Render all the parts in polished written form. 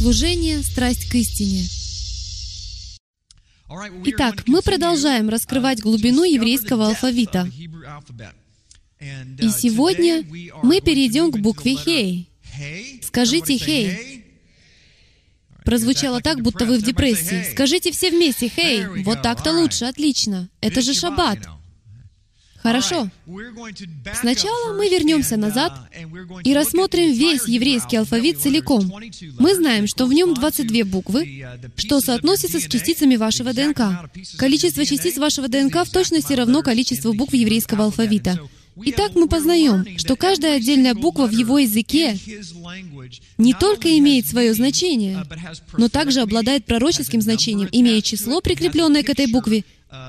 Служение, страсть к истине. Итак, мы продолжаем раскрывать глубину еврейского алфавита. И сегодня мы перейдем к букве Хей. Скажите Хей. Прозвучало так, будто вы в депрессии. Скажите все вместе Хей. Вот так-то лучше, отлично. Это же Шаббат. Хорошо. Сначала мы вернемся назад и рассмотрим весь еврейский алфавит целиком. Мы знаем, что в нем 22 буквы, что соотносится с частицами вашего ДНК. Количество частиц вашего ДНК в точности равно количеству букв еврейского алфавита. Итак, мы познаем, что каждая отдельная буква в его языке не только имеет свое значение, но также обладает пророческим значением, имея число, прикрепленное к этой букве,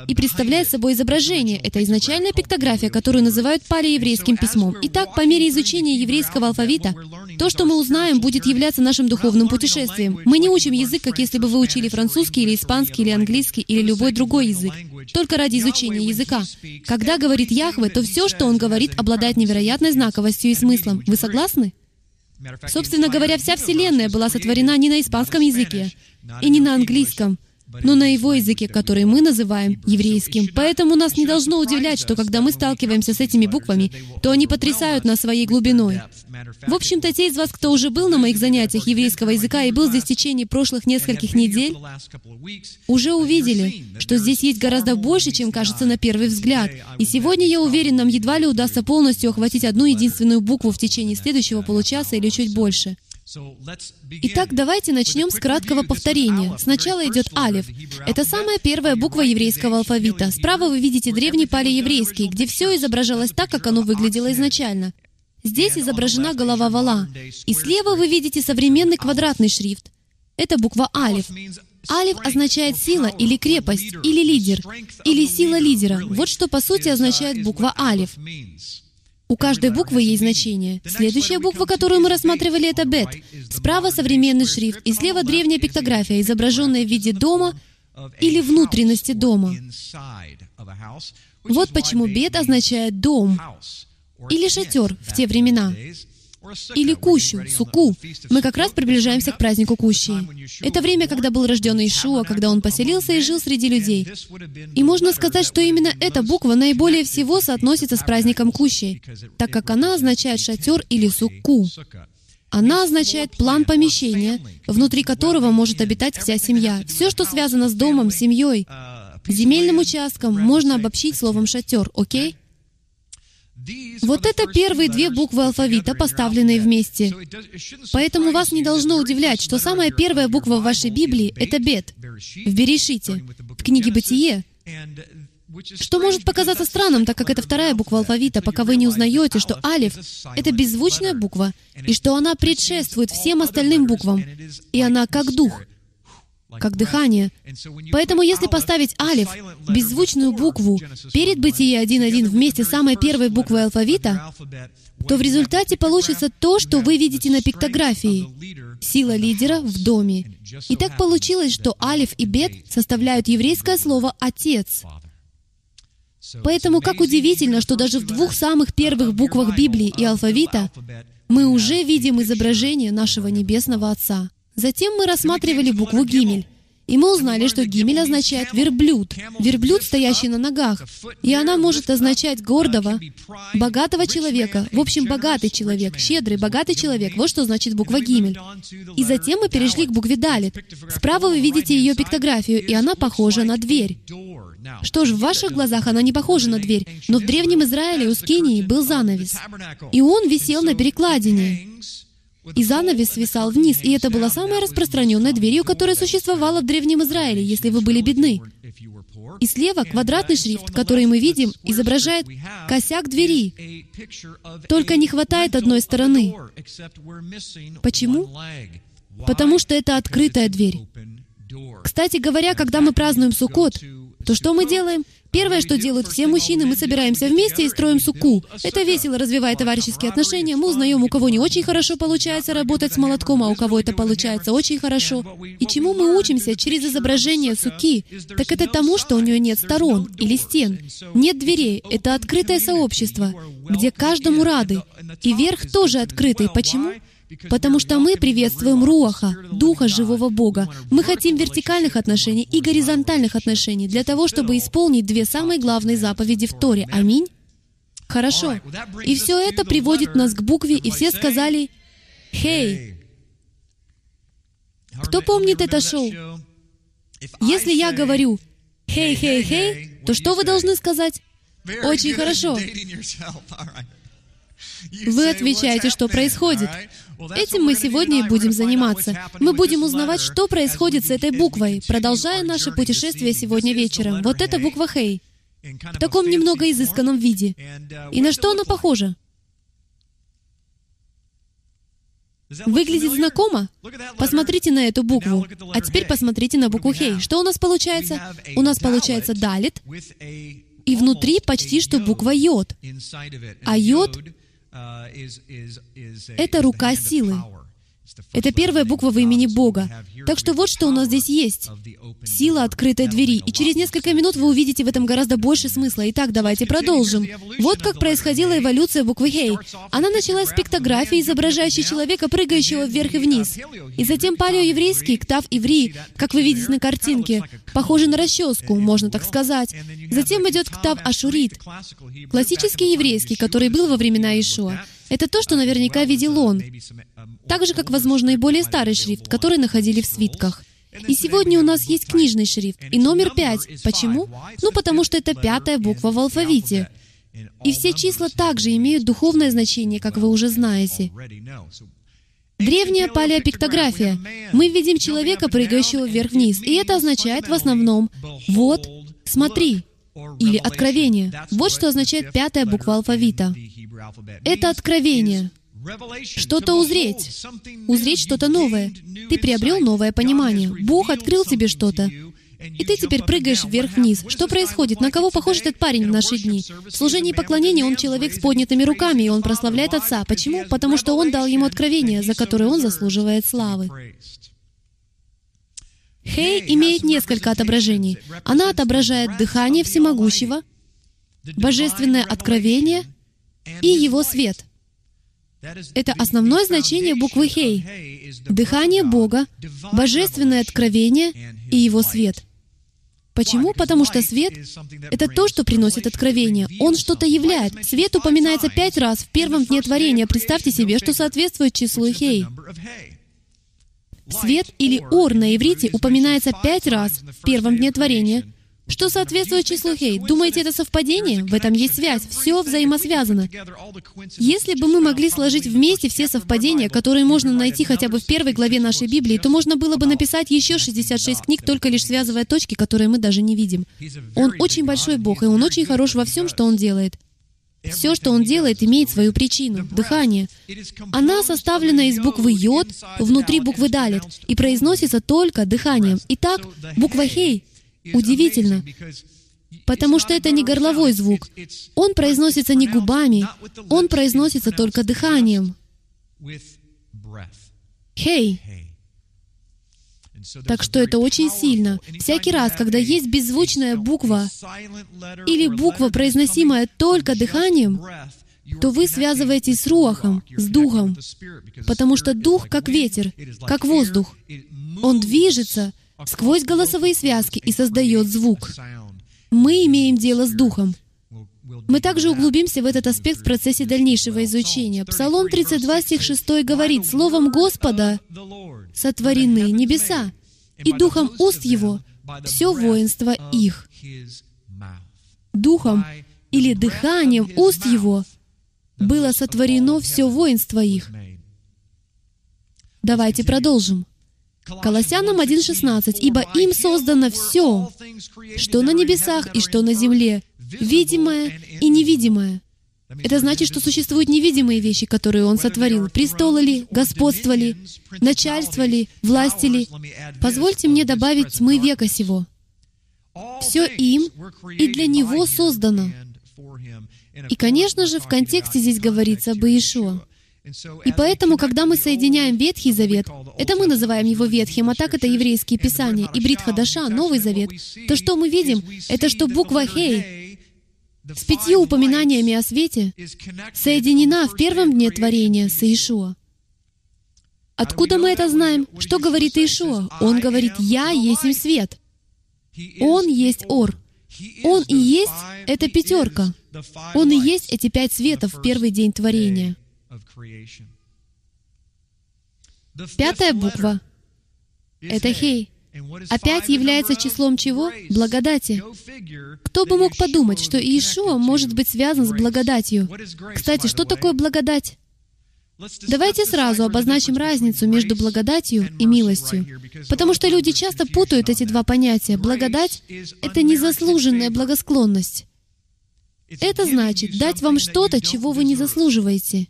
и представляет собой изображение. Это изначальная пиктография, которую называют палеоеврейским письмом. Итак, по мере изучения еврейского алфавита, то, что мы узнаем, будет являться нашим духовным путешествием. Мы не учим язык, как если бы вы учили французский, или испанский, или английский, или любой другой язык, только ради изучения языка. Когда говорит Яхве, то все, что он говорит, обладает невероятной знаковостью и смыслом. Вы согласны? Собственно говоря, вся Вселенная была сотворена не на испанском языке и не на английском, но на его языке, который мы называем еврейским. Поэтому нас не должно удивлять, что когда мы сталкиваемся с этими буквами, то они потрясают нас своей глубиной. В общем-то, те из вас, кто уже был на моих занятиях еврейского языка и был здесь в течение прошлых нескольких недель, уже увидели, что здесь есть гораздо больше, чем кажется на первый взгляд. И сегодня, я уверен, нам едва ли удастся полностью охватить одну единственную букву в течение следующего получаса или чуть больше. Итак, давайте начнем с краткого повторения. Сначала идет Алеф. Это самая первая буква еврейского алфавита. Справа вы видите древний палеоеврейский, где все изображалось так, как оно выглядело изначально. Здесь изображена голова вала. И слева вы видите современный квадратный шрифт. Это буква Алеф. Алеф означает «сила» или «крепость», или «лидер», или «сила лидера». Вот что, по сути, означает буква Алеф. У каждой буквы есть значение. Следующая буква, которую мы рассматривали, это бет. Справа современный шрифт, и слева древняя пиктография, изображенная в виде дома или внутренности дома. Вот почему бет означает «дом» или «шатер» в те времена. Или кущу, суку. Мы как раз приближаемся к празднику кущи. Это время, когда был рожден Йешуа, когда он поселился и жил среди людей. И можно сказать, что именно эта буква наиболее всего соотносится с праздником кущи, так как она означает шатер или сукку. Она означает план помещения, внутри которого может обитать вся семья. Все, что связано с домом, семьей, земельным участком, можно обобщить словом «шатер», окей? Вот это первые две буквы алфавита, поставленные вместе. Поэтому вас не должно удивлять, что самая первая буква в вашей Библии — это бет, в Берешите, в книге «Бытие», что может показаться странным, так как это вторая буква алфавита, пока вы не узнаете, что Алеф — это беззвучная буква, и что она предшествует всем остальным буквам, и она как дух, как дыхание. Поэтому, если поставить Алеф, беззвучную букву, перед Бытие 1.1 вместе с самой первой буквой алфавита, то в результате получится то, что вы видите на пиктографии — сила лидера в доме. И так получилось, что Алеф и бет составляют еврейское слово «отец». Поэтому как удивительно, что даже в двух самых первых буквах Библии и алфавита мы уже видим изображение нашего Небесного Отца. Затем мы рассматривали букву «Гимель», и мы узнали, что «Гимель» означает «верблюд», «верблюд, стоящий на ногах», и она может означать гордого, богатого человека, в общем, богатый человек, щедрый, богатый человек, вот что значит буква «Гимель». И затем мы перешли к букве «Далет». Справа вы видите ее пиктографию, и она похожа на дверь. Что ж, в ваших глазах она не похожа на дверь, но в Древнем Израиле у Скинии был занавес, и он висел на перекладине. И занавес свисал вниз, и это была самая распространенная дверью, которая существовала в Древнем Израиле, если вы были бедны. И слева квадратный шрифт, который мы видим, изображает косяк двери. Только не хватает одной стороны. Почему? Потому что это открытая дверь. Кстати говоря, когда мы празднуем Суккот, то что мы делаем? Первое, что делают все мужчины, мы собираемся вместе и строим сукку. Это весело развивает товарищеские отношения. Мы узнаем, у кого не очень хорошо получается работать с молотком, а у кого это получается очень хорошо. И чему мы учимся через изображение сукки? Так это тому, что у нее нет сторон или стен. Нет дверей. Это открытое сообщество, где каждому рады. И верх тоже открытый. Почему? Потому что мы приветствуем Руаха, Духа Живого Бога. Мы хотим вертикальных отношений и горизонтальных отношений для того, чтобы исполнить две самые главные заповеди в Торе. Аминь? Хорошо. И все это приводит нас к букве, и все сказали «Хей». Кто помнит это шоу? Если я говорю «Хей, хей, хей», то что вы должны сказать? Очень хорошо. Вы отвечаете, что происходит. Этим мы сегодня и будем заниматься. Мы будем узнавать, что происходит с этой буквой, продолжая наше путешествие сегодня вечером. Вот эта буква «Хей» в таком немного изысканном виде. И на что она похожа? Выглядит знакомо? Посмотрите на эту букву. А теперь посмотрите на букву «Хей». Что у нас получается? У нас получается «Далет», и внутри почти что буква «Йод». А «Йод» — это рука силы. Это первая буква в имени Бога. Так что вот что у нас здесь есть. Сила открытой двери. И через несколько минут вы увидите в этом гораздо больше смысла. Итак, давайте продолжим. Вот как происходила эволюция буквы «Хей». Она началась с пиктографии, изображающей человека, прыгающего вверх и вниз. И затем палеоеврейский, ктав Иври, как вы видите на картинке, похожий на расческу, можно так сказать. Затем идет ктав Ашурит, классический еврейский, который был во времена Йешуа. Это то, что наверняка видел он. Так же, как, возможно, и более старый шрифт, который находили в свитках. И сегодня у нас есть книжный шрифт, и номер 5. Почему? Ну, потому что это пятая буква в алфавите. И все числа также имеют духовное значение, как вы уже знаете. Древняя палеопиктография. Мы видим человека, прыгающего вверх-вниз, и это означает в основном «вот, смотри» или «откровение». Вот что означает пятая буква алфавита. Это откровение. Что-то узреть. Узреть что-то новое. Ты приобрел новое понимание. Бог открыл тебе что-то. И ты теперь прыгаешь вверх-вниз. Что происходит? На кого похож этот парень в наши дни? В служении и поклонении он человек с поднятыми руками, и он прославляет Отца. Почему? Потому что он дал ему откровение, за которое он заслуживает славы. Хей имеет несколько отображений. Она отображает дыхание всемогущего, божественное откровение и его свет. Это основное значение буквы «Хей» — дыхание Бога, божественное откровение и его свет. Почему? Потому что свет — это то, что приносит откровение. Он что-то являет. Свет упоминается 5 раз в первом дне творения. Представьте себе, что соответствует числу «Хей». Свет или «Ор» на иврите упоминается 5 раз в первом дне творения, что соответствует числу «Хей». Думаете, это совпадение? В этом есть связь. Все взаимосвязано. Если бы мы могли сложить вместе все совпадения, которые можно найти хотя бы в первой главе нашей Библии, то можно было бы написать еще 66 книг, только лишь связывая точки, которые мы даже не видим. Он очень большой Бог, и Он очень хорош во всем, что Он делает. Все, что Он делает, имеет свою причину — дыхание. Она составлена из буквы «Йод», внутри буквы «Далет», и произносится только дыханием. Итак, буква «Хей» удивительно, потому что это не горловой звук. Он произносится не губами, он произносится только дыханием. «Хей». Так что это очень сильно. Всякий раз, когда есть беззвучная буква или буква, произносимая только дыханием, то вы связываетесь с Руахом, с Духом, потому что Дух как ветер, как воздух. Он движется сквозь голосовые связки и создает звук. Мы имеем дело с Духом. Мы также углубимся в этот аспект в процессе дальнейшего изучения. Псалом 32, стих 6 говорит: «Словом Господа сотворены небеса, и духом уст Его все воинство их». Духом или дыханием уст Его было сотворено все воинство их. Давайте продолжим. Колоссянам 1:16. «Ибо им создано все, что на небесах и что на земле, видимое и невидимое». Это значит, что существуют невидимые вещи, которые Он сотворил. Престолы ли, господства ли, начальства ли, власти ли. Позвольте мне добавить тьмы века сего. Все им и для Него создано. И, конечно же, в контексте здесь говорится об Иешуа. И поэтому, когда мы соединяем Ветхий Завет, это мы называем его Ветхим, а так это еврейские писания, и Брит Хадаша, Новый Завет, то что мы видим, это что буква «Хей» с 5 упоминаниями о свете соединена в первом дне творения с Иешуа. Откуда мы это знаем? Что говорит Иешуа? Он говорит, «Я есмь свет». Он есть Ор. Он и есть эта пятерка. Он и есть эти пять светов в первый день творения. Пятая буква — это Хей. Опять является числом чего? Благодати. Кто бы мог подумать, что Иешуа может быть связан с благодатью? Кстати, что такое благодать? Давайте сразу обозначим разницу между благодатью и милостью, потому что люди часто путают эти два понятия. Благодать — это незаслуженная благосклонность. Это значит дать вам что-то, чего вы не заслуживаете.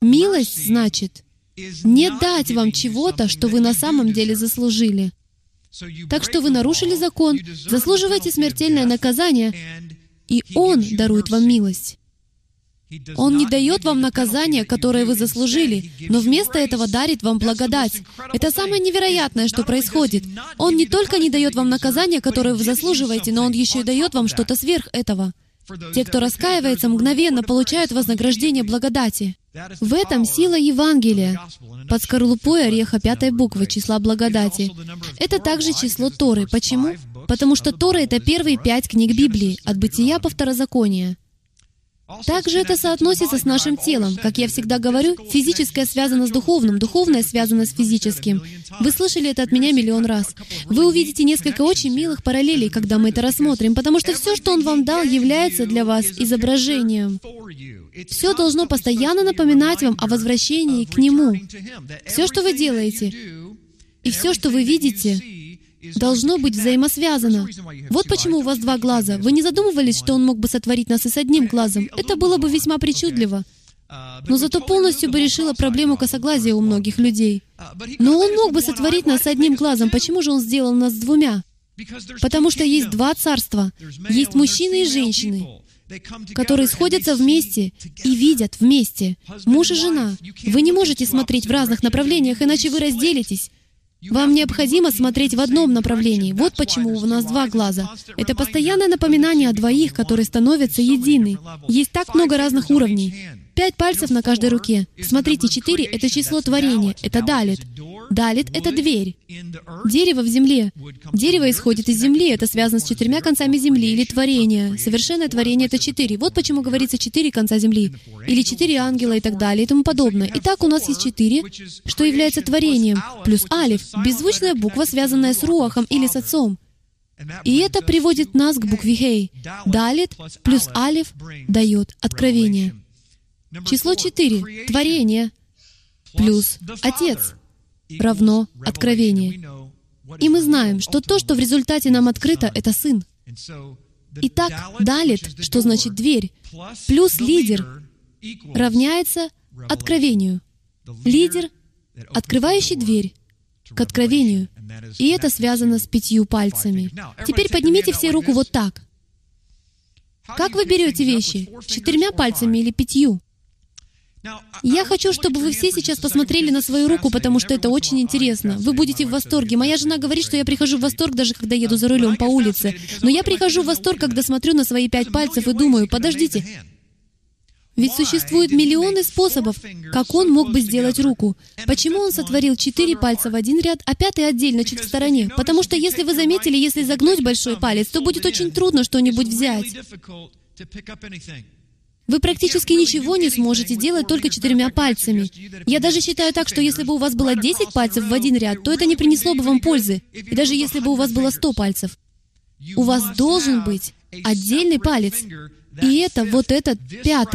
Милость значит не дать вам чего-то, что вы на самом деле заслужили. Так что вы нарушили закон, заслуживаете смертельное наказание, и Он дарует вам милость. Он не дает вам наказание, которое вы заслужили, но вместо этого дарит вам благодать. Это самое невероятное, что происходит. Он не только не дает вам наказание, которое вы заслуживаете, но Он еще и дает вам что-то сверх этого. Те, кто раскаивается, мгновенно получают вознаграждение благодати. В этом сила Евангелия, под скорлупой ореха пятой буквы, числа благодати. Это также число Торы. Почему? Потому что Тора — это первые 5 книг Библии, от Бытия по Второзаконие. Также это соотносится с нашим телом. Как я всегда говорю, физическое связано с духовным, духовное связано с физическим. Вы слышали это от меня миллион раз. Вы увидите несколько очень милых параллелей, когда мы это рассмотрим, потому что все, что Он вам дал, является для вас изображением. Все должно постоянно напоминать вам о возвращении к Нему. Все, что вы делаете, и все, что вы видите, должно быть взаимосвязано. Вот почему у вас 2 глаза. Вы не задумывались, что Он мог бы сотворить нас и с одним глазом? Это было бы весьма причудливо. Но зато полностью бы решило проблему косоглазия у многих людей. Но Он мог бы сотворить нас с одним глазом. Почему же Он сделал нас с 2? Потому что есть 2 царства. Есть мужчины и женщины, которые сходятся вместе и видят вместе. Муж и жена. Вы не можете смотреть в разных направлениях, иначе вы разделитесь. Вам необходимо смотреть в одном направлении. Вот почему у нас 2 глаза. Это постоянное напоминание о двоих, которые становятся едины. Есть так много разных уровней. 5 пальцев на каждой руке. Смотрите, 4 — это число творения. Это далет. Далет — это дверь. Дерево в земле. Дерево исходит из земли. Это связано с 4 концами земли или творения. Совершенное творение — это 4. Вот почему говорится 4 конца земли. Или 4 ангела и так далее и тому подобное. Итак, у нас есть 4, что является творением. Плюс алеф — беззвучная буква, связанная с руахом или с отцом. И это приводит нас к букве Хей. Далет плюс алеф дает откровение. Число 4, творение, плюс отец, равно откровение. И мы знаем, что то, что в результате нам открыто, это сын. Итак, далет, что значит дверь, плюс лидер, равняется откровению. Лидер, открывающий дверь, к откровению. И это связано с 5 пальцами. Теперь поднимите все руку вот так. Как вы берете вещи? 4 пальцами или 5? Я хочу, чтобы вы все сейчас посмотрели на свою руку, потому что это очень интересно. Вы будете в восторге. Моя жена говорит, что я прихожу в восторг, даже когда еду за рулем по улице. Но я прихожу в восторг, когда смотрю на свои 5 пальцев и думаю, подождите, ведь существует миллионы способов, как Он мог бы сделать руку. Почему Он сотворил 4 пальца в один ряд, а 5-й отдельно, чуть в стороне? Потому что, если вы заметили, если загнуть большой палец, то будет очень трудно что-нибудь взять. Вы практически ничего не сможете делать только 4 пальцами. Я даже считаю так, что если бы у вас было 10 пальцев в один ряд, то это не принесло бы вам пользы. И даже если бы у вас было 100 пальцев. У вас должен быть отдельный палец. И это вот этот 5.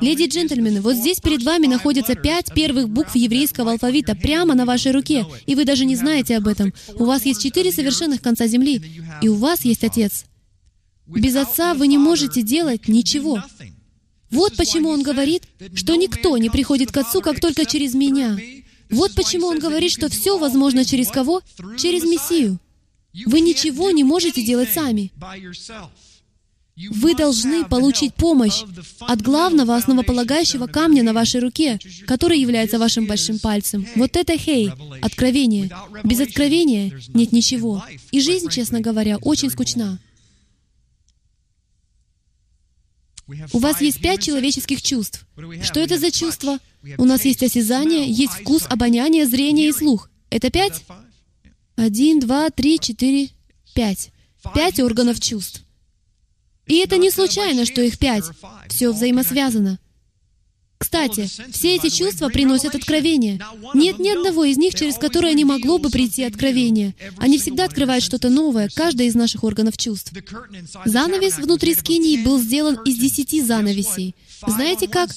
Леди и джентльмены, вот здесь перед вами находятся 5 первых букв еврейского алфавита прямо на вашей руке, и вы даже не знаете об этом. У вас есть 4 совершенных конца земли, и у вас есть Отец. Без Отца вы не можете делать ничего. Вот почему Он говорит, что никто не приходит к Отцу, как только через Меня. Вот почему Он говорит, что все возможно через кого? Через Мессию. Вы ничего не можете делать сами. Вы должны получить помощь от главного основополагающего камня на вашей руке, который является вашим большим пальцем. Вот это Хей, откровение. Без откровения нет ничего. И жизнь, честно говоря, очень скучна. У вас есть 5 человеческих чувств. Что это за чувства? У нас есть осязание, есть вкус, обоняние, зрение и слух. Это 5? 1, 2, 3, 4, 5. 5 органов чувств. И это не случайно, что их 5. Все взаимосвязано. Кстати, все эти чувства приносят откровение. Нет ни одного из них, через которое не могло бы прийти откровение. Они всегда открывают что-то новое, каждый из наших органов чувств. Занавес внутри скинии был сделан из 10 занавесей. Знаете как?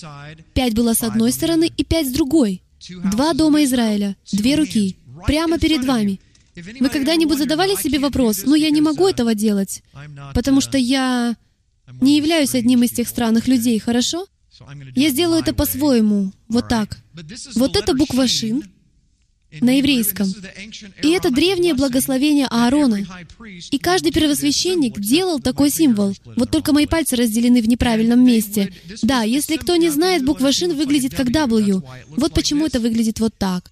5 было с одной стороны и 5 с другой. 2 дома Израиля, 2 руки, прямо перед вами. Вы когда-нибудь задавали себе вопрос, «Ну, я не могу этого делать, потому что я не являюсь одним из тех странных людей, хорошо? Я сделаю это по-своему, вот так». Вот это буква «Шин» на еврейском. И это древнее благословение Аарона. И каждый первосвященник делал такой символ. Вот только мои пальцы разделены в неправильном месте. Да, если кто не знает, буква «Шин» выглядит как W. Вот почему это выглядит вот так.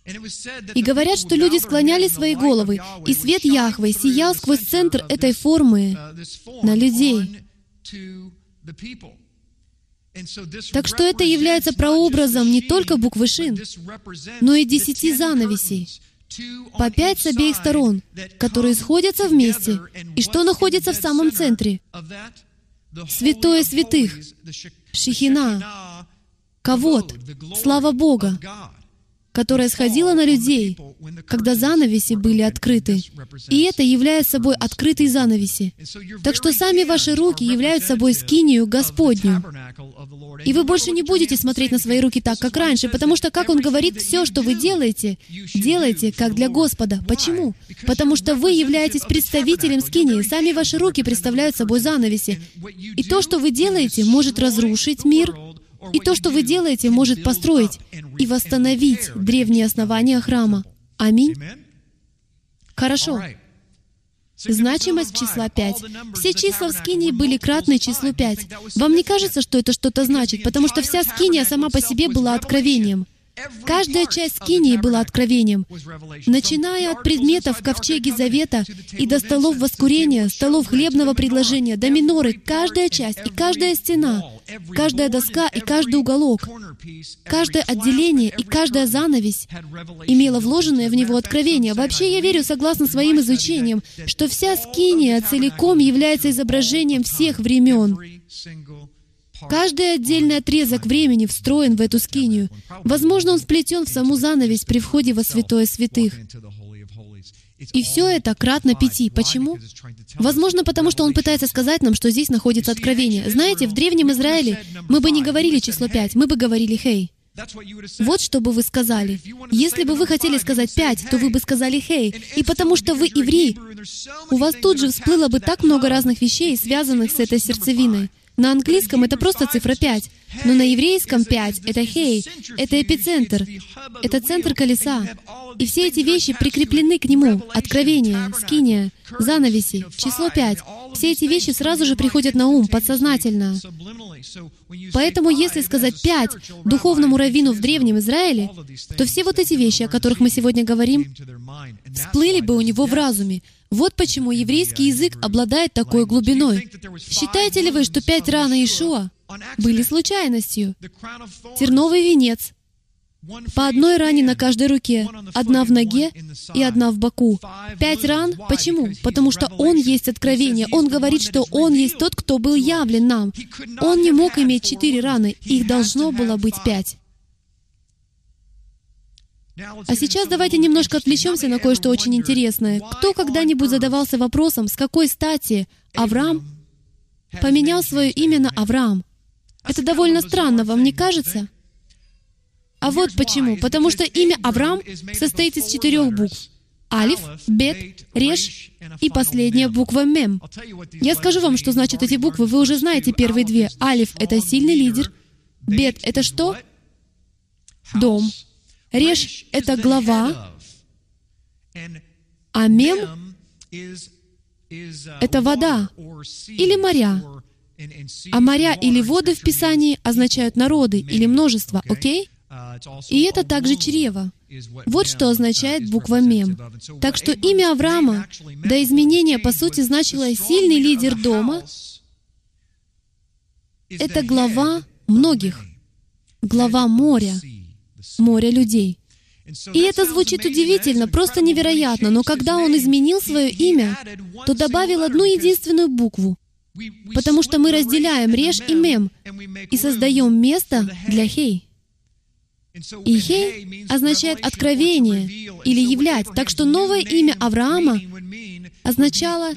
И говорят, что люди склоняли свои головы, и свет Яхве сиял сквозь центр этой формы на людей. Так что это является прообразом не только буквы «Шин», но и 10 занавесей, по 5 с обеих сторон, которые сходятся вместе. И что находится в самом центре? Святое святых, Шахина, Кавод, слава Бога, которая сходила на людей, когда занавеси были открыты. И это является собой открытые занавеси. Так что сами ваши руки являются собой скинию Господню. И вы больше не будете смотреть на свои руки так, как раньше, потому что, как он говорит, все, что вы делаете, делайте как для Господа. Почему? Потому что вы являетесь представителем скинии, сами ваши руки представляют собой занавеси. И то, что вы делаете, может разрушить мир, и то, что вы делаете, может построить и восстановить древние основания храма. Аминь. Хорошо. Значимость числа 5. Все числа в скинии были кратны числу 5. Вам не кажется, что это что-то значит? Потому что вся скиния сама по себе была откровением. Каждая часть скинии была откровением. Начиная от предметов в ковчеге Завета и до столов воскурения, столов хлебного предложения, до миноры, каждая часть и каждая стена, каждая доска и каждый уголок, каждое отделение и каждая занавесь имела вложенное в него откровение. Вообще, я верю, согласно своим изучениям, что вся скиния целиком является изображением всех времен. Каждый отдельный отрезок времени встроен в эту скинию. Возможно, он сплетен в саму занавесь при входе во Святое святых. И все это кратно 5. Почему? Возможно, потому что он пытается сказать нам, что здесь находится откровение. Знаете, в Древнем Израиле мы бы не говорили число 5, мы бы говорили «Хей». Вот что бы вы сказали. Если бы вы хотели сказать 5, то вы бы сказали «Хей». И потому что вы еврей, у вас тут же всплыло бы так много разных вещей, связанных с этой сердцевиной. На английском это просто цифра 5, но на еврейском 5 — это «Хей», это эпицентр, это центр колеса. И все эти вещи прикреплены к нему. Откровение, скиния, занавеси, число 5. Все эти вещи сразу же приходят на ум, подсознательно. Поэтому, если сказать 5 духовному раввину в Древнем Израиле, то все вот эти вещи, о которых мы сегодня говорим, всплыли бы у него в разуме. Вот почему еврейский язык обладает такой глубиной. Считаете ли вы, что 5 ран Иешуа были случайностью? Терновый венец. По одной ране на каждой руке, одна в ноге и одна в боку. 5 ран. Почему? Потому что Он есть откровение. Он говорит, что Он есть Тот, Кто был явлен нам. Он не мог иметь 4 раны. Их должно было быть 5. А сейчас давайте немножко отвлечемся на кое-что очень интересное. Кто когда-нибудь задавался вопросом, с какой стати Авраам поменял свое имя на Авраам? Это довольно странно, вам не кажется? А вот почему. Потому что имя Авраам состоит из 4 букв. Алеф, бет, Реш и последняя буква Мем. Я скажу вам, что значат эти буквы. Вы уже знаете первые 2. Алеф — это сильный лидер. Бет — это что? Дом. Реш — это глава, а Мем — это вода или моря. А моря или воды в Писании означают народы или множество, окей? И это также чрево. Вот что означает буква Мем. Так что имя Авраама до изменения, по сути, значило «сильный лидер дома» Это глава многих, глава моря, моря людей. И это звучит удивительно, просто невероятно, но когда он изменил свое имя, то добавил одну единственную букву, потому что мы разделяем Реш и Мем и создаем место для Хей. И Хей означает «откровение» или «являть». Так что новое имя Авраама означало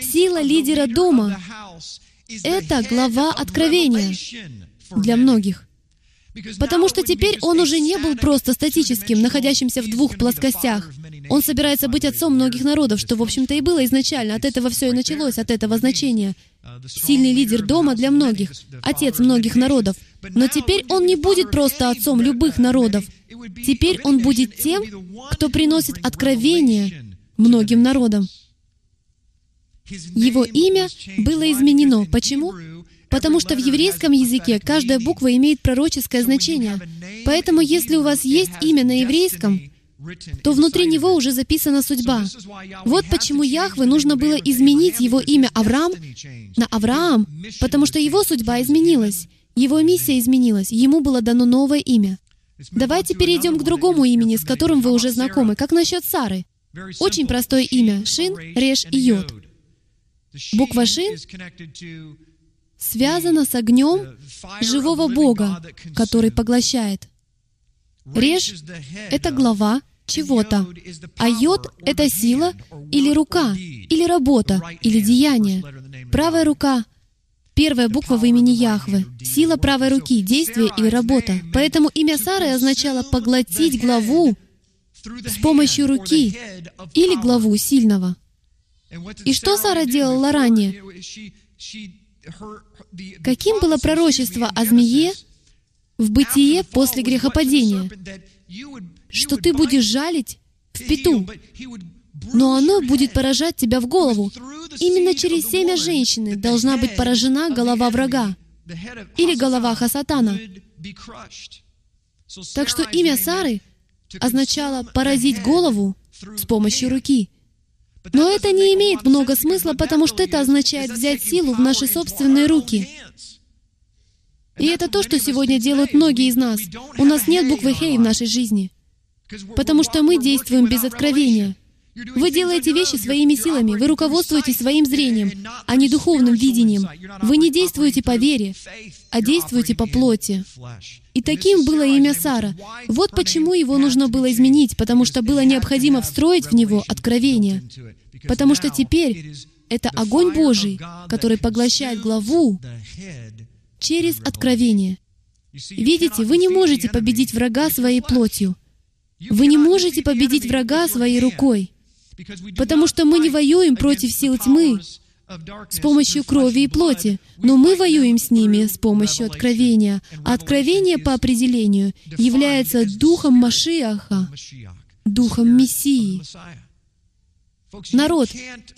«сила лидера дома». Это глава откровения для многих. Потому что теперь он уже не был просто статическим, находящимся в двух плоскостях. Он собирается быть отцом многих народов, что, в общем-то, и было изначально. От этого все и началось, от этого значения. Сильный лидер дома для многих, отец многих народов. Но теперь он не будет просто отцом любых народов. Теперь он будет тем, кто приносит откровение многим народам. Его имя было изменено. Почему? Потому что в еврейском языке каждая буква имеет пророческое значение. Поэтому, если у вас есть имя на еврейском, то внутри него уже записана судьба. Вот почему Яхве нужно было изменить его имя Авраам на Авраам, потому что его судьба изменилась, его миссия изменилась, ему было дано новое имя. Давайте перейдем к другому имени, с которым вы уже знакомы. Как насчет Сары? Очень простое имя — Шин, Реш и Йод. Буква Шин связана с огнем живого Бога, который поглощает. Реш — это глава чего-то, а Йод — это сила или рука, или работа, или деяние. Правая рука — первая буква в имени Яхве. Сила правой руки, действие или работа. Поэтому имя Сары означало «поглотить главу с помощью руки» или «главу сильного». И что Сара делала ранее? Каким было пророчество о змее в Бытие после грехопадения? Что ты будешь жалить в пету, но оно будет поражать тебя в голову. Именно через семя женщины должна быть поражена голова врага или голова Хасатана. Так что имя Сары означало «поразить голову с помощью руки». Но это не имеет много смысла, потому что это означает взять силу в наши собственные руки. И это то, что сегодня делают многие из нас. У нас нет буквы «Хей» в нашей жизни, потому что мы действуем без откровения. Вы делаете вещи своими силами, вы руководствуетесь своим зрением, а не духовным видением. Вы не действуете по вере, а действуете по плоти. И таким было имя Сара. Вот почему его нужно было изменить, потому что было необходимо встроить в него откровение. Потому что теперь это огонь Божий, который поглощает главу через откровение. Видите, вы не можете победить врага своей плотью. Вы не можете победить врага своей рукой. Потому что мы не воюем против сил тьмы с помощью крови и плоти, но мы воюем с ними с помощью откровения. А откровение по определению является духом Машиаха, духом Мессии. Народ,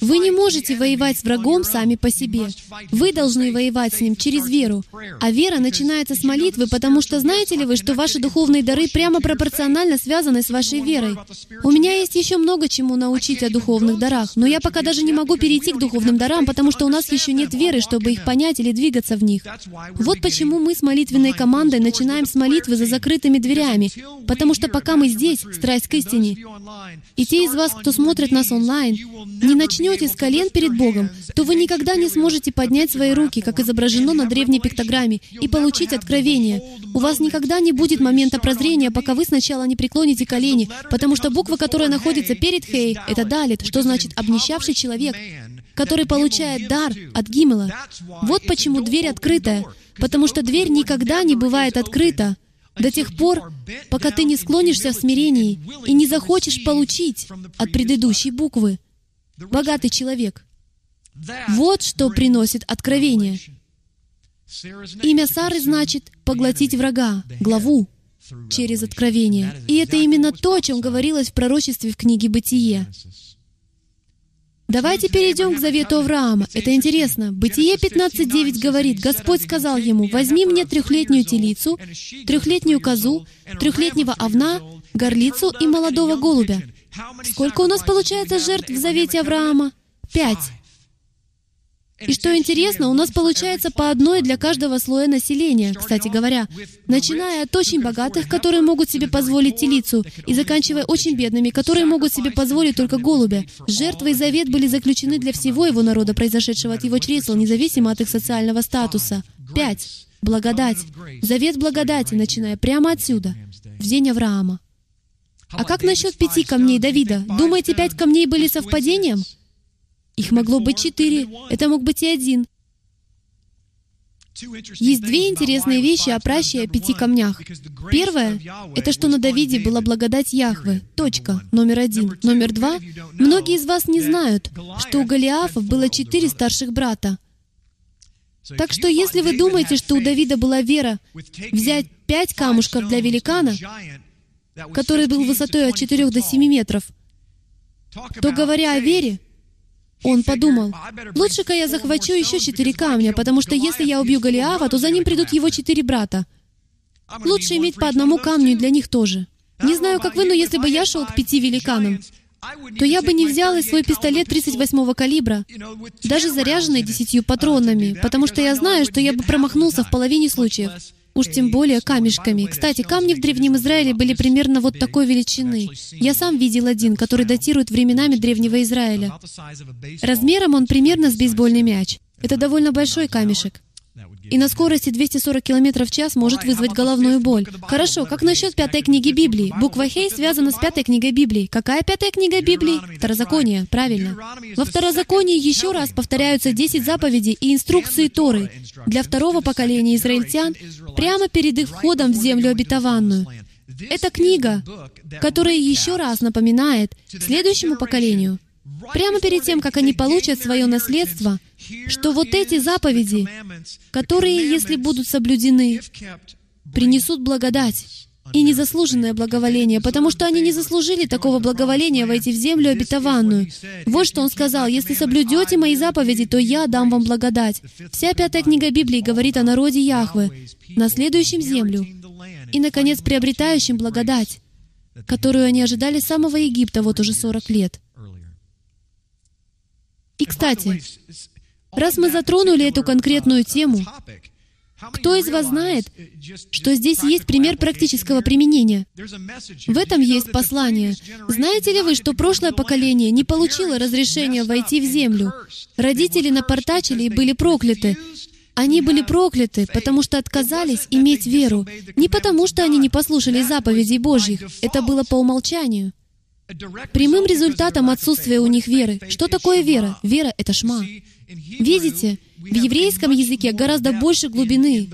вы не можете воевать с врагом сами по себе. Вы должны воевать с ним через веру. А вера начинается с молитвы, потому что знаете ли вы, что ваши духовные дары прямо пропорционально связаны с вашей верой? У меня есть еще много чему научить о духовных дарах, но я пока даже не могу перейти к духовным дарам, потому что у нас еще нет веры, чтобы их понять или двигаться в них. Вот почему мы с молитвенной командой начинаем с молитвы за закрытыми дверями, потому что пока мы здесь, страсть к истине. И те из вас, кто смотрит нас онлайн, не начнете с колен перед Богом, то вы никогда не сможете поднять свои руки, как изображено на древней пиктограмме, и получить откровение. У вас никогда не будет момента прозрения, пока вы сначала не преклоните колени, потому что буква, которая находится перед Хей, это Далет, что значит «обнищавший человек», который получает дар от Гимела. Вот почему дверь открытая, потому что дверь никогда не бывает открыта до тех пор, пока ты не склонишься в смирении и не захочешь получить от предыдущей буквы. Богатый человек. Вот что приносит откровение. Имя Сары значит «поглотить врага», главу, через откровение. И это именно то, о чем говорилось в пророчестве в книге «Бытие». Давайте перейдем к завету Авраама. Это интересно. Бытие 15:9 говорит: «Господь сказал ему: возьми мне трехлетнюю телицу, трехлетнюю козу, трехлетнего овна, горлицу и молодого голубя». Сколько у нас получается жертв в завете Авраама? 5. И что интересно, у нас получается по одной для каждого слоя населения, кстати говоря, начиная от очень богатых, которые могут себе позволить телицу, и заканчивая очень бедными, которые могут себе позволить только голубя. Жертвы и завет были заключены для всего его народа, произошедшего от его чресл, независимо от их социального статуса. 5. Благодать. Завет благодати, начиная прямо отсюда, в день Авраама. А как насчет 5 камней Давида? Думаете, 5 камней были совпадением? Их могло быть 4, это мог быть и 1. Есть 2 интересные вещи о праще и о 5 камнях. Первое — это что на Давиде была благодать Яхве. Точка. Номер 1. Номер 2 — многие из вас не знают, что у Голиафов было 4 старших брата. Так что если вы думаете, что у Давида была вера взять 5 камушков для великана, который был высотой от 4 до 7 метров, то, говоря о вере, он подумал, лучше-ка я захвачу еще 4 камня, потому что если я убью Голиафа, то за ним придут его 4 брата. Лучше иметь по одному камню для них тоже. Не знаю, как вы, но если бы я шел к 5 великанам, то я бы не взял и свой пистолет 38-го калибра, даже заряженный 10 патронами, потому что я знаю, что я бы промахнулся в половине случаев. Уж тем более камешками. Кстати, камни в Древнем Израиле были примерно вот такой величины. Я сам видел один, который датирует временами Древнего Израиля. Размером он примерно с бейсбольный мяч. Это довольно большой камешек. И на скорости 240 км в час может вызвать головную боль. Хорошо, как насчет 5-й книги Библии? Буква Хей связана с 5-й книгой Библии. Какая 5-я книга Библии? Второзаконие, правильно. Во Второзаконии еще раз повторяются 10 заповедей и инструкции Торы для второго поколения израильтян прямо перед их входом в землю обетованную. Это книга, которая еще раз напоминает следующему поколению, прямо перед тем, как они получат свое наследство, что вот эти заповеди, которые, если будут соблюдены, принесут благодать и незаслуженное благоволение, потому что они не заслужили такого благоволения войти в землю обетованную. Вот что он сказал: «Если соблюдете мои заповеди, то я дам вам благодать». Вся 5-я книга Библии говорит о народе Яхве, наследующем землю и, наконец, приобретающем благодать, которую они ожидали с самого Египта вот уже 40 лет. И, кстати, раз мы затронули эту конкретную тему, кто из вас знает, что здесь есть пример практического применения? В этом есть послание. Знаете ли вы, что прошлое поколение не получило разрешения войти в землю? Родители напортачили и были прокляты. Они были прокляты, потому что отказались иметь веру. Не потому, что они не послушали заповедей Божьих. Это было по умолчанию. Прямым результатом отсутствия у них веры. Что такое вера? Вера — это шма. Видите, в еврейском языке гораздо больше глубины.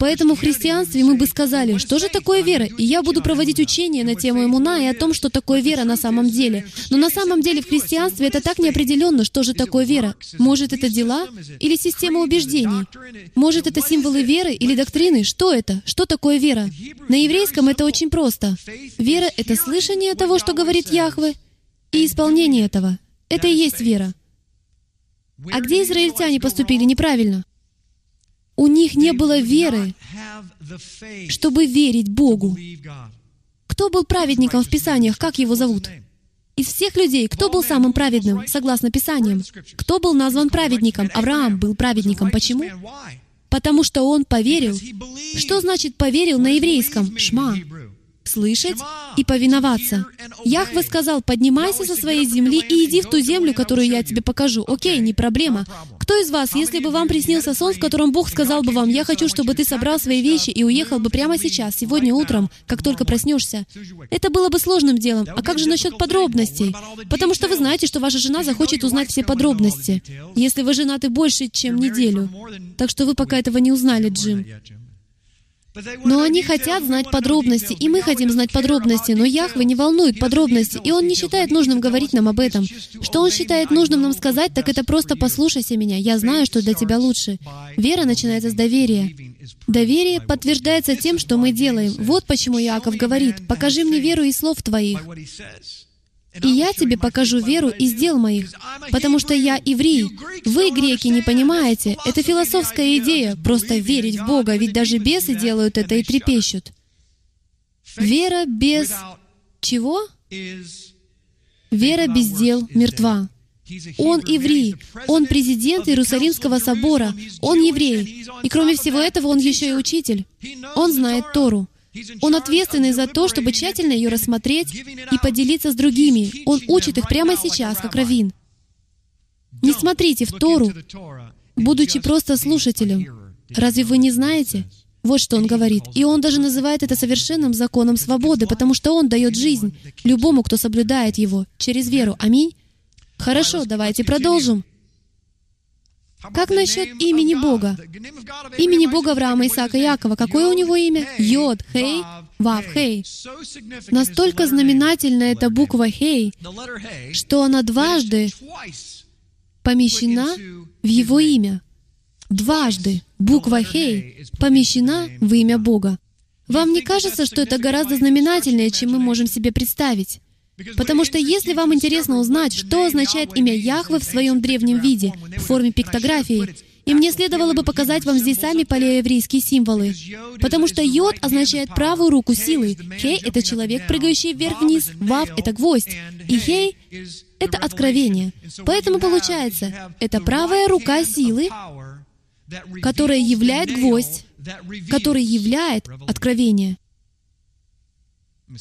Поэтому в христианстве мы бы сказали, что же такое вера? И я буду проводить учение на тему иммуна и о том, что такое вера на самом деле. Но на самом деле в христианстве это так неопределенно, что же такое вера. Может, это дела или система убеждений? Может, это символы веры или доктрины? Что это? Что такое вера? На еврейском это очень просто. Вера — это слышание того, что говорит Яхве, и исполнение этого. Это и есть вера. А где израильтяне поступили неправильно? У них не было веры, чтобы верить Богу. Кто был праведником в Писаниях? Как его зовут? Из всех людей, кто был самым праведным, согласно Писаниям? Кто был назван праведником? Авраам был праведником. Почему? Потому что он поверил. Что значит «поверил» на еврейском? Шма. Слышать и повиноваться. Яхве сказал: «Поднимайся со своей земли и иди в ту землю, которую я тебе покажу». Окей, не проблема. Кто из вас, если бы вам приснился сон, в котором Бог сказал бы вам: «Я хочу, чтобы ты собрал свои вещи и уехал бы прямо сейчас, сегодня утром, как только проснешься»? Это было бы сложным делом. А как же насчет подробностей? Потому что вы знаете, что ваша жена захочет узнать все подробности, если вы женаты больше, чем неделю. Так что вы пока этого не узнали, Джим. Но они хотят знать подробности, и мы хотим знать подробности, но Яхве не волнует подробности, и Он не считает нужным говорить нам об этом. Что Он считает нужным нам сказать, так это просто «послушайся меня, я знаю, что для тебя лучше». Вера начинается с доверия. Доверие подтверждается тем, что мы делаем. Вот почему Иаков говорит: «Покажи мне веру из слов твоих, и я тебе покажу веру из дел моих, потому что я иврий». Вы, греки, не понимаете. Это философская идея, просто верить в Бога, ведь даже бесы делают это и трепещут. Вера без чего? Вера без дел мертва. Он еврей, он президент Иерусалимского собора, он еврей. И кроме всего этого, он еще и учитель. Он знает Тору. Он ответственный за то, чтобы тщательно ее рассмотреть и поделиться с другими. Он учит их прямо сейчас, как раввин. Не смотрите в Тору, будучи просто слушателем. Разве вы не знаете? Вот что он говорит. И он даже называет это совершенным законом свободы, потому что он дает жизнь любому, кто соблюдает его, через веру. Аминь. Хорошо, давайте продолжим. Как насчет имени Бога? Имени Бога Авраама, Исаака и Иакова. Какое у него имя? Йод, Хей, Вав, Хей. Настолько знаменательна эта буква Хей, что она дважды помещена в его имя. Дважды буква Хей помещена в имя Бога. Вам не кажется, что это гораздо знаменательнее, чем мы можем себе представить? Потому что если вам интересно узнать, что означает имя Яхве в своем древнем виде, в форме пиктографии, и мне следовало бы показать вам здесь сами палеоеврейские символы. Потому что Йод означает правую руку силы, Хей — это человек, прыгающий вверх-вниз, Вав — это гвоздь, и Хей — это откровение. Поэтому получается, это правая рука силы, которая являет гвоздь, который являет откровение.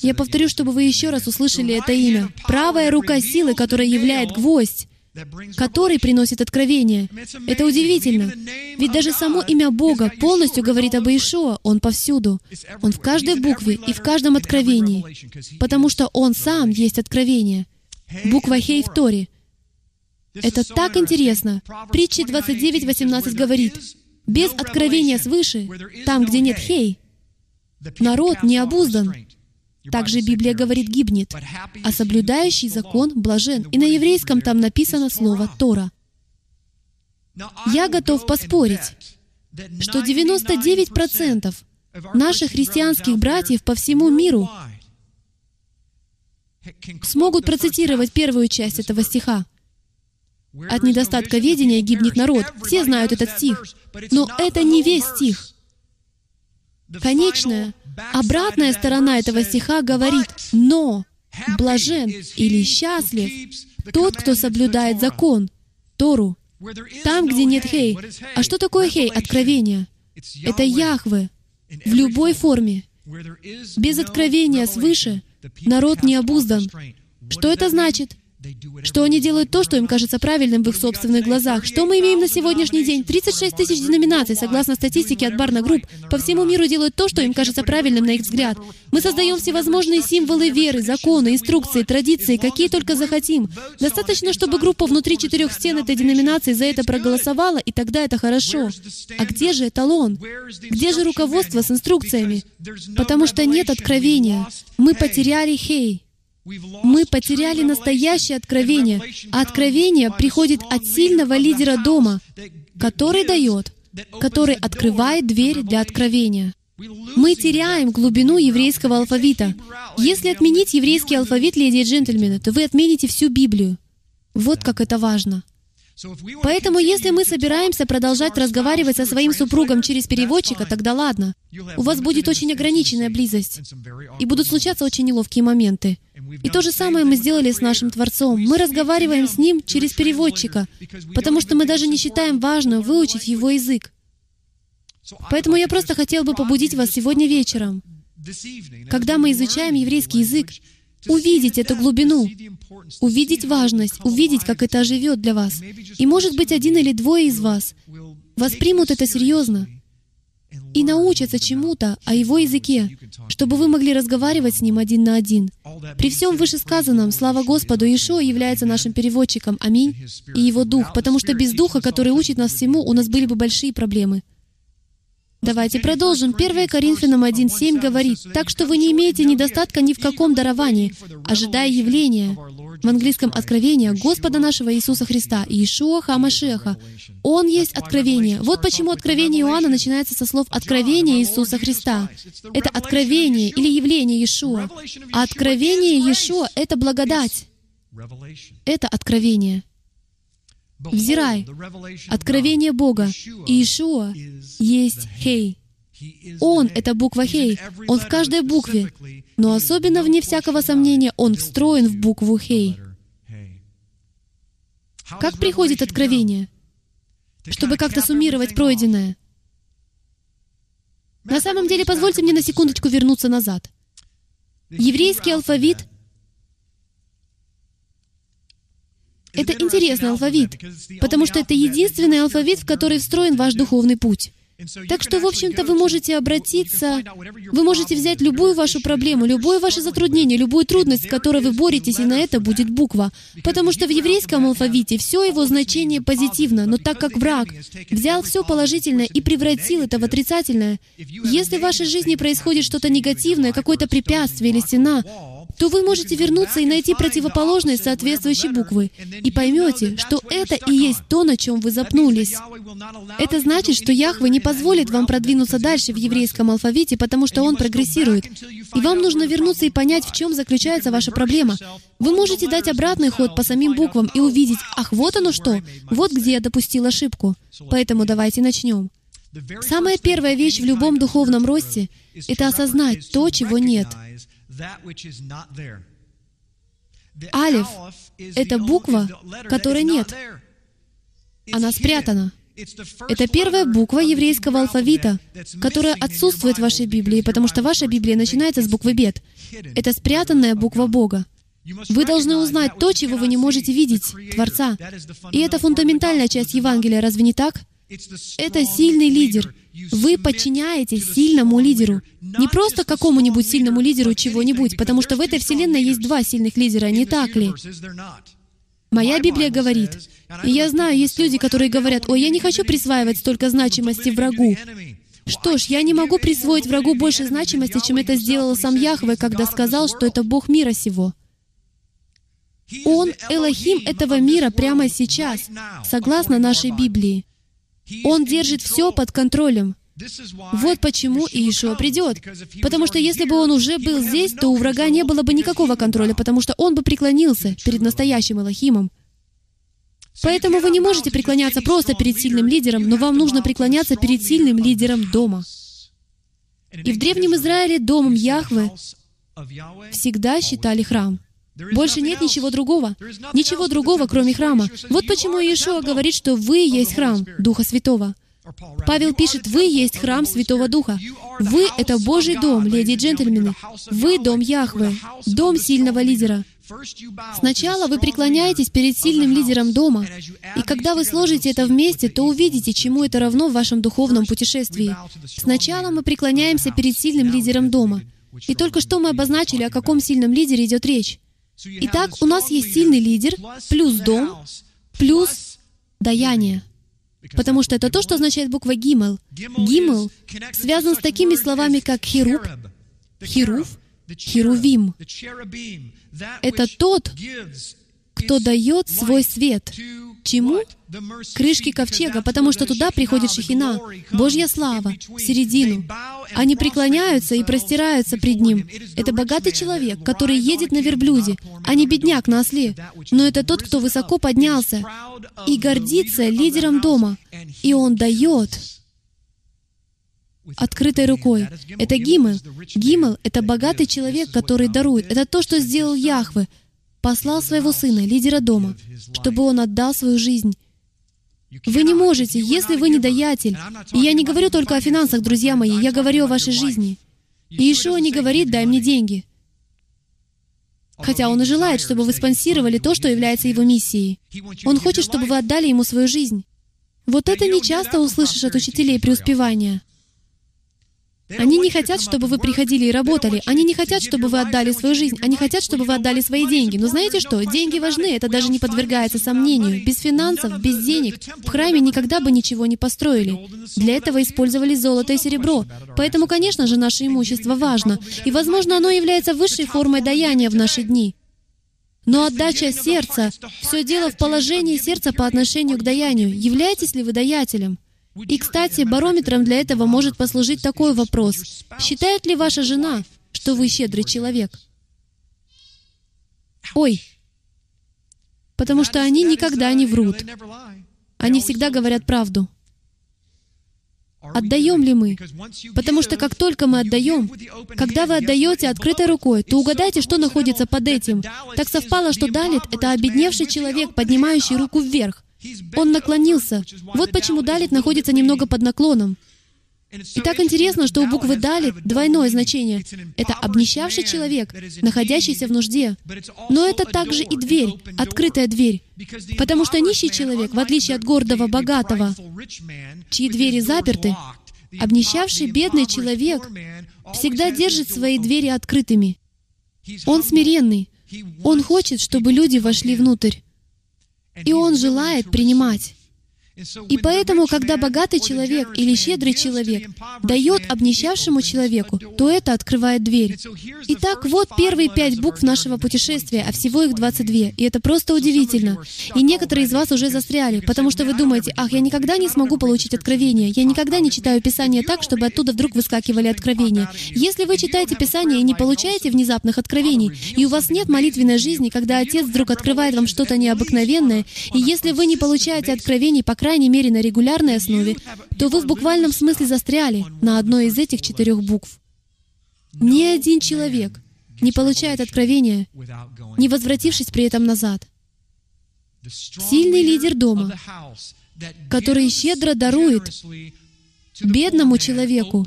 Я повторю, чтобы вы еще раз услышали это имя. Правая рука силы, которая являет гвоздь, который приносит откровение. Это удивительно. Ведь даже само имя Бога полностью говорит об Йешуа. Он повсюду. Он в каждой букве и в каждом откровении. Потому что Он Сам есть откровение. Буква Хей в Торе. Это так интересно. Притчи 29:18 говорит: «Без откровения свыше, там, где нет Хей, народ не обуздан». Также Библия говорит «гибнет», а соблюдающий закон блажен. И на еврейском там написано слово «Тора». Я готов поспорить, что 99% наших христианских братьев по всему миру смогут процитировать первую часть этого стиха. «От недостатка ведения гибнет народ». Все знают этот стих, но это не весь стих. Конечная, обратная сторона этого стиха говорит: «Но блажен или счастлив тот, кто соблюдает закон, Тору, там, где нет Хей». А что такое Хей? Откровение. Это Яхве в любой форме. Без откровения свыше народ не обуздан. Что это значит? Что они делают то, что им кажется правильным в их собственных глазах. Что мы имеем на сегодняшний день? 36 тысяч деноминаций, согласно статистике от Барна Групп, по всему миру делают то, что им кажется правильным на их взгляд. Мы создаем всевозможные символы веры, законы, инструкции, традиции, какие только захотим. Достаточно, чтобы группа внутри 4 стен этой деноминации за это проголосовала, и тогда это хорошо. А где же эталон? Где же руководство с инструкциями? Потому что нет откровения. Мы потеряли Хей. Мы потеряли настоящее откровение, а откровение приходит от сильного лидера дома, который открывает дверь для откровения. Мы теряем глубину еврейского алфавита. Если отменить еврейский алфавит, леди и джентльмены, то вы отмените всю Библию. Вот как это важно. Поэтому, если мы собираемся продолжать разговаривать со своим супругом через переводчика, тогда ладно. У вас будет очень ограниченная близость, и будут случаться очень неловкие моменты. И то же самое мы сделали с нашим Творцом. Мы разговариваем с Ним через переводчика, потому что мы даже не считаем важным выучить Его язык. Поэтому я просто хотел бы побудить вас сегодня вечером, когда мы изучаем еврейский язык, увидеть эту глубину, увидеть важность, увидеть, как это оживет для вас. И, может быть, один или двое из вас воспримут это серьезно и научатся чему-то о Его языке, чтобы вы могли разговаривать с Ним один на один. При всем вышесказанном, слава Господу, Йешуа является нашим переводчиком, аминь, и Его Дух, потому что без Духа, который учит нас всему, у нас были бы большие проблемы. Давайте продолжим. 1 Коринфянам 1:7 говорит: «Так что вы не имеете недостатка ни в каком даровании, ожидая явления», в английском «откровения», Господа нашего Иисуса Христа, Йешуа ха-Машиаха. Он есть откровение. Вот почему откровение Иоанна начинается со слов «откровение Иисуса Христа». Это откровение или явление Йешуа. А откровение Йешуа — это благодать. Это откровение. «Взирай, откровение Бога, и Йешуа есть Хей». Он — это буква Хей. Он в каждой букве. Но особенно, вне всякого сомнения, он встроен в букву Хей. Как приходит откровение, чтобы как-то суммировать пройденное? На самом деле, позвольте мне на секундочку вернуться назад. Еврейский алфавит — это интересный алфавит, потому что это единственный алфавит, в который встроен ваш духовный путь. Так что, в общем-то, вы можете обратиться, вы можете взять любую вашу проблему, любое ваше затруднение, любую трудность, с которой вы боретесь, и на это будет буква. Потому что в еврейском алфавите все его значение позитивно, но так как враг взял все положительное и превратил это в отрицательное, если в вашей жизни происходит что-то негативное, какое-то препятствие или стена, то вы можете вернуться и найти противоположность соответствующей буквы, и поймете, что это и есть то, на чем вы запнулись. Это значит, что Яхве не позволит вам продвинуться дальше в еврейском алфавите, потому что он прогрессирует. И вам нужно вернуться и понять, в чем заключается ваша проблема. Вы можете дать обратный ход по самим буквам и увидеть, ах, вот оно что, вот где я допустил ошибку. Поэтому давайте начнем. Самая первая вещь в любом духовном росте — это осознать то, чего нет. Алеф — это буква, которой нет. Она спрятана. Это первая буква еврейского алфавита, которая отсутствует в вашей Библии, потому что ваша Библия начинается с буквы бет. Это спрятанная буква Бога. Вы должны узнать то, чего вы не можете видеть, Творца. И это фундаментальная часть Евангелия, разве не так? Это сильный лидер. Вы подчиняетесь сильному лидеру. Не просто какому-нибудь сильному лидеру чего-нибудь, потому что в этой вселенной есть два сильных лидера, не так ли? Моя Библия говорит, и я знаю, есть люди, которые говорят, «Ой, я не хочу присваивать столько значимости врагу». Что ж, я не могу присвоить врагу больше значимости, чем это сделал сам Яхве, когда сказал, что это Бог мира сего. Он — Элохим этого мира прямо сейчас, согласно нашей Библии. Он держит все под контролем. Вот почему Иешуа придет. Потому что если бы он уже был здесь, то у врага не было бы никакого контроля, потому что он бы преклонился перед настоящим Элохимом. Поэтому вы не можете преклоняться просто перед сильным лидером, но вам нужно преклоняться перед сильным лидером дома. И в Древнем Израиле домом Яхве всегда считали храм. Больше нет ничего другого. Ничего другого, кроме храма. Вот почему Иешуа говорит, что вы есть храм Духа Святого. Павел пишет, вы есть храм Святого Духа. Вы — это Божий дом, леди и джентльмены. Вы — дом Яхве, дом сильного лидера. Сначала вы преклоняетесь перед сильным лидером дома, и когда вы сложите это вместе, то увидите, чему это равно в вашем духовном путешествии. Сначала мы преклоняемся перед сильным лидером дома. И только что мы обозначили, о каком сильном лидере идет речь. Итак, у нас есть сильный лидер, плюс дом, плюс даяние. Потому что это то, что означает буква Гимель. Гимель связан с такими словами, как херуб, херув, херувим. Это тот, кто дает свой свет. Чему? Крышке ковчега, потому что туда приходит Шахина, Божья слава, в середину. Они преклоняются и простираются пред Ним. Это богатый человек, который едет на верблюде, а не бедняк на осле. Но это тот, кто высоко поднялся и гордится лидером дома. И он дает открытой рукой. Это Гимель. Гимель — это богатый человек, который дарует. Это то, что сделал Яхве. Послал своего сына, лидера дома, чтобы он отдал свою жизнь. Вы не можете, если вы не даятель. И я не говорю только о финансах, друзья мои, я говорю о вашей жизни. И Иешуа не говорит «дай мне деньги». Хотя он и желает, чтобы вы спонсировали то, что является его миссией. Он хочет, чтобы вы отдали ему свою жизнь. Вот это не часто услышишь от учителей преуспевания. Они не хотят, чтобы вы приходили и работали. Они не хотят, чтобы вы отдали свою жизнь. Они хотят, чтобы вы отдали свои деньги. Но знаете что? Деньги важны, это даже не подвергается сомнению. Без финансов, без денег в храме никогда бы ничего не построили. Для этого использовали золото и серебро. Поэтому, конечно же, наше имущество важно. И, возможно, оно является высшей формой даяния в наши дни. Но отдача сердца, все дело в положении сердца по отношению к даянию. Являетесь ли вы даятелем? И, кстати, барометром для этого может послужить такой вопрос. Считает ли ваша жена, что вы щедрый человек? Ой, потому что они никогда не врут. Они всегда говорят правду. Отдаем ли мы? Потому что как только мы отдаем, когда вы отдаете открытой рукой, то угадайте, что находится под этим. Так совпало, что Далет — это обедневший человек, поднимающий руку вверх. Он наклонился. Вот почему Далет находится немного под наклоном. И так интересно, что у буквы «Далет» двойное значение. Это обнищавший человек, находящийся в нужде. Но это также и дверь, открытая дверь. Потому что нищий человек, в отличие от гордого богатого, чьи двери заперты, обнищавший бедный человек всегда держит свои двери открытыми. Он смиренный. Он хочет, чтобы люди вошли внутрь. И он желает принимать. И поэтому, когда богатый человек или щедрый человек дает обнищавшему человеку, то это открывает дверь. Итак, вот первые 5 букв нашего путешествия, а всего их 22. И это просто удивительно. И некоторые из вас уже застряли, потому что вы думаете, «Ах, я никогда не смогу получить откровение. Я никогда не читаю Писание так, чтобы оттуда вдруг выскакивали откровения». Если вы читаете Писание и не получаете внезапных откровений, и у вас нет молитвенной жизни, когда Отец вдруг открывает вам что-то необыкновенное, и если вы не получаете откровений, по крайней мере, на регулярной основе, то вы в буквальном смысле застряли на одной из этих 4 букв. Ни один человек не получает откровения, не возвратившись при этом назад. Сильный лидер дома, который щедро дарует бедному человеку,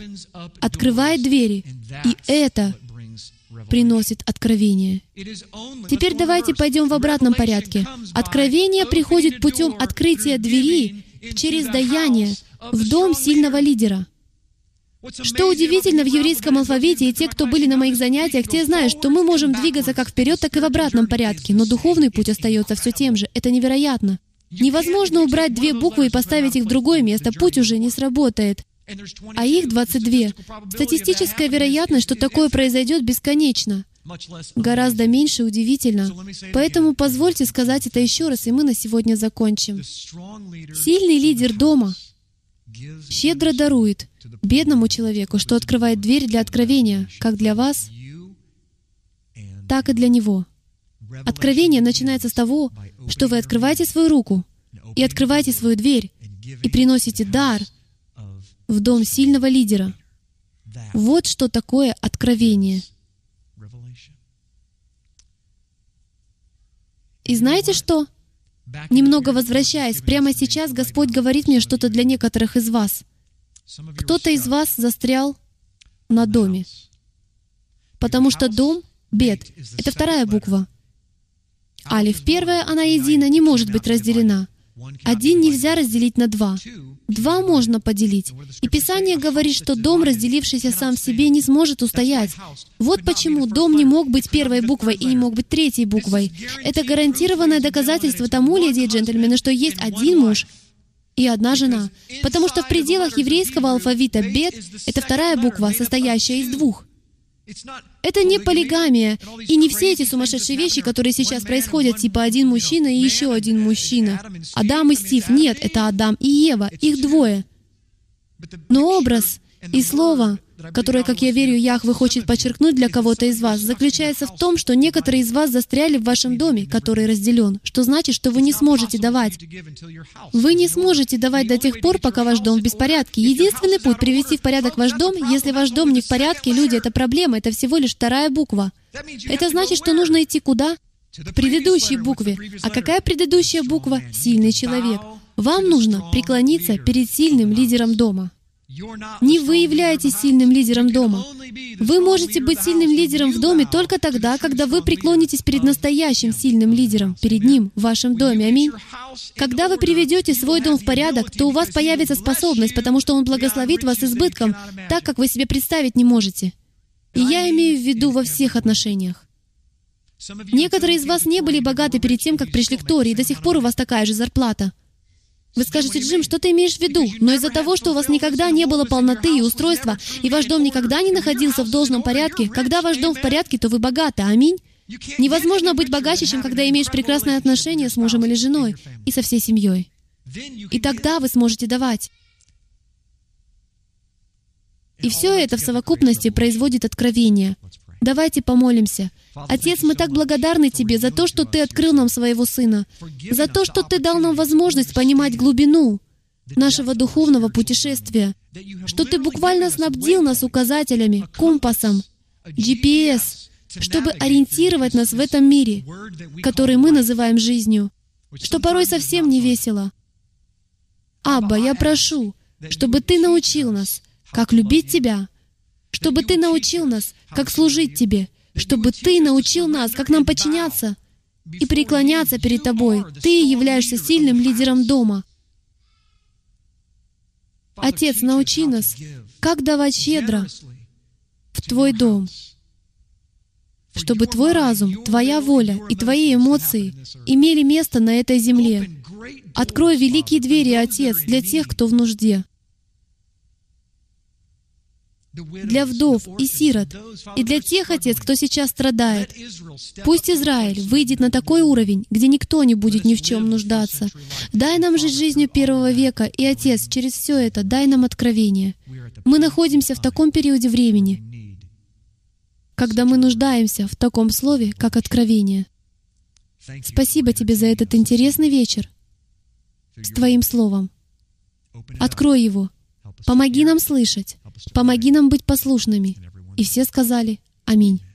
открывает двери, и это приносит откровение. Теперь давайте пойдем в обратном порядке. Откровение приходит путем открытия двери через даяние в дом сильного лидера. Что удивительно в еврейском алфавите, и те, кто были на моих занятиях, те знают, что мы можем двигаться как вперед, так и в обратном порядке, но духовный путь остается все тем же. Это невероятно. Невозможно убрать 2 буквы и поставить их в другое место, путь уже не сработает. А их 22. Статистическая вероятность, что такое произойдет, бесконечна. Гораздо меньше удивительно. Поэтому позвольте сказать это еще раз, и мы на сегодня закончим. Сильный лидер дома щедро дарует бедному человеку, что открывает дверь для откровения, как для вас, так и для него. Откровение начинается с того, что вы открываете свою руку и открываете свою дверь и приносите дар в дом сильного лидера. Вот что такое откровение. И знаете что? Немного возвращаясь, прямо сейчас Господь говорит мне что-то для некоторых из вас. Кто-то из вас застрял на доме. Потому что дом, бет, это 2 буква. Алеф первая, она едина, не может быть разделена. 1 нельзя разделить на 2. 2 можно поделить. И Писание говорит, что дом, разделившийся сам себе, не сможет устоять. Вот почему дом не мог быть 1 буквой и не мог быть 3 буквой. Это гарантированное доказательство тому, леди и джентльмены, что есть 1 муж и 1 жена. Потому что в пределах еврейского алфавита бет — это 2 буква, состоящая из 2. Это не полигамия, и не все эти сумасшедшие вещи, которые сейчас происходят, типа 1 мужчина и еще 1 мужчина. Адам и Стив. Нет, это Адам и Ева. Их 2. Но образ и слово, которое, как я верю, Яхве хочет подчеркнуть для кого-то из вас, заключается в том, что некоторые из вас застряли в вашем доме, который разделен, что значит, что вы не сможете давать. Вы не сможете давать до тех пор, пока ваш дом в беспорядке. Единственный путь привести в порядок ваш дом, если ваш дом не в порядке, люди, это проблема, это всего лишь 2 буква. Это значит, что нужно идти куда? К предыдущей букве. А какая предыдущая буква? Сильный человек. Вам нужно преклониться перед сильным лидером дома. Не вы являетесь сильным лидером дома. Вы можете быть сильным лидером в доме только тогда, когда вы преклонитесь перед настоящим сильным лидером, перед ним, в вашем доме. Аминь. Когда вы приведете свой дом в порядок, то у вас появится способность, потому что он благословит вас избытком, так, как вы себе представить не можете. И я имею в виду во всех отношениях. Некоторые из вас не были богаты перед тем, как пришли к Торе, и до сих пор у вас такая же зарплата. Вы скажете, Джим, что ты имеешь в виду? Но из-за того, что у вас никогда не было полноты и устройства, и ваш дом никогда не находился в должном порядке, когда ваш дом в порядке, то вы богаты. Аминь. Невозможно быть богаче, чем когда имеешь прекрасные отношения с мужем или женой и со всей семьей. И тогда вы сможете давать. И все это в совокупности производит откровение. Давайте помолимся. Отец, мы так благодарны Тебе за то, что Ты открыл нам своего Сына, за то, что Ты дал нам возможность понимать глубину, нашего духовного путешествия, что Ты буквально снабдил нас указателями, компасом, GPS, чтобы ориентировать нас в этом мире, который мы называем жизнью, что порой совсем не весело. Абба, я прошу, чтобы Ты научил нас, как любить Тебя, чтобы Ты научил нас, как служить Тебе, чтобы Ты научил нас, как нам подчиняться и преклоняться перед Тобой. Ты являешься сильным лидером дома. Отец, научи нас, как давать щедро в Твой дом, чтобы Твой разум, Твоя воля и Твои эмоции имели место на этой земле. Открой великие двери, Отец, для тех, кто в нужде, для вдов и сирот, и для тех, Отец, кто сейчас страдает. Пусть Израиль выйдет на такой уровень, где никто не будет ни в чем нуждаться. Дай нам жить жизнью первого века, и, Отец, через все это дай нам откровение. Мы находимся в таком периоде времени, когда мы нуждаемся в таком слове, как откровение. Спасибо Тебе за этот интересный вечер с Твоим словом. Открой его. Помоги нам слышать. Помоги нам быть послушными. И все сказали «Аминь».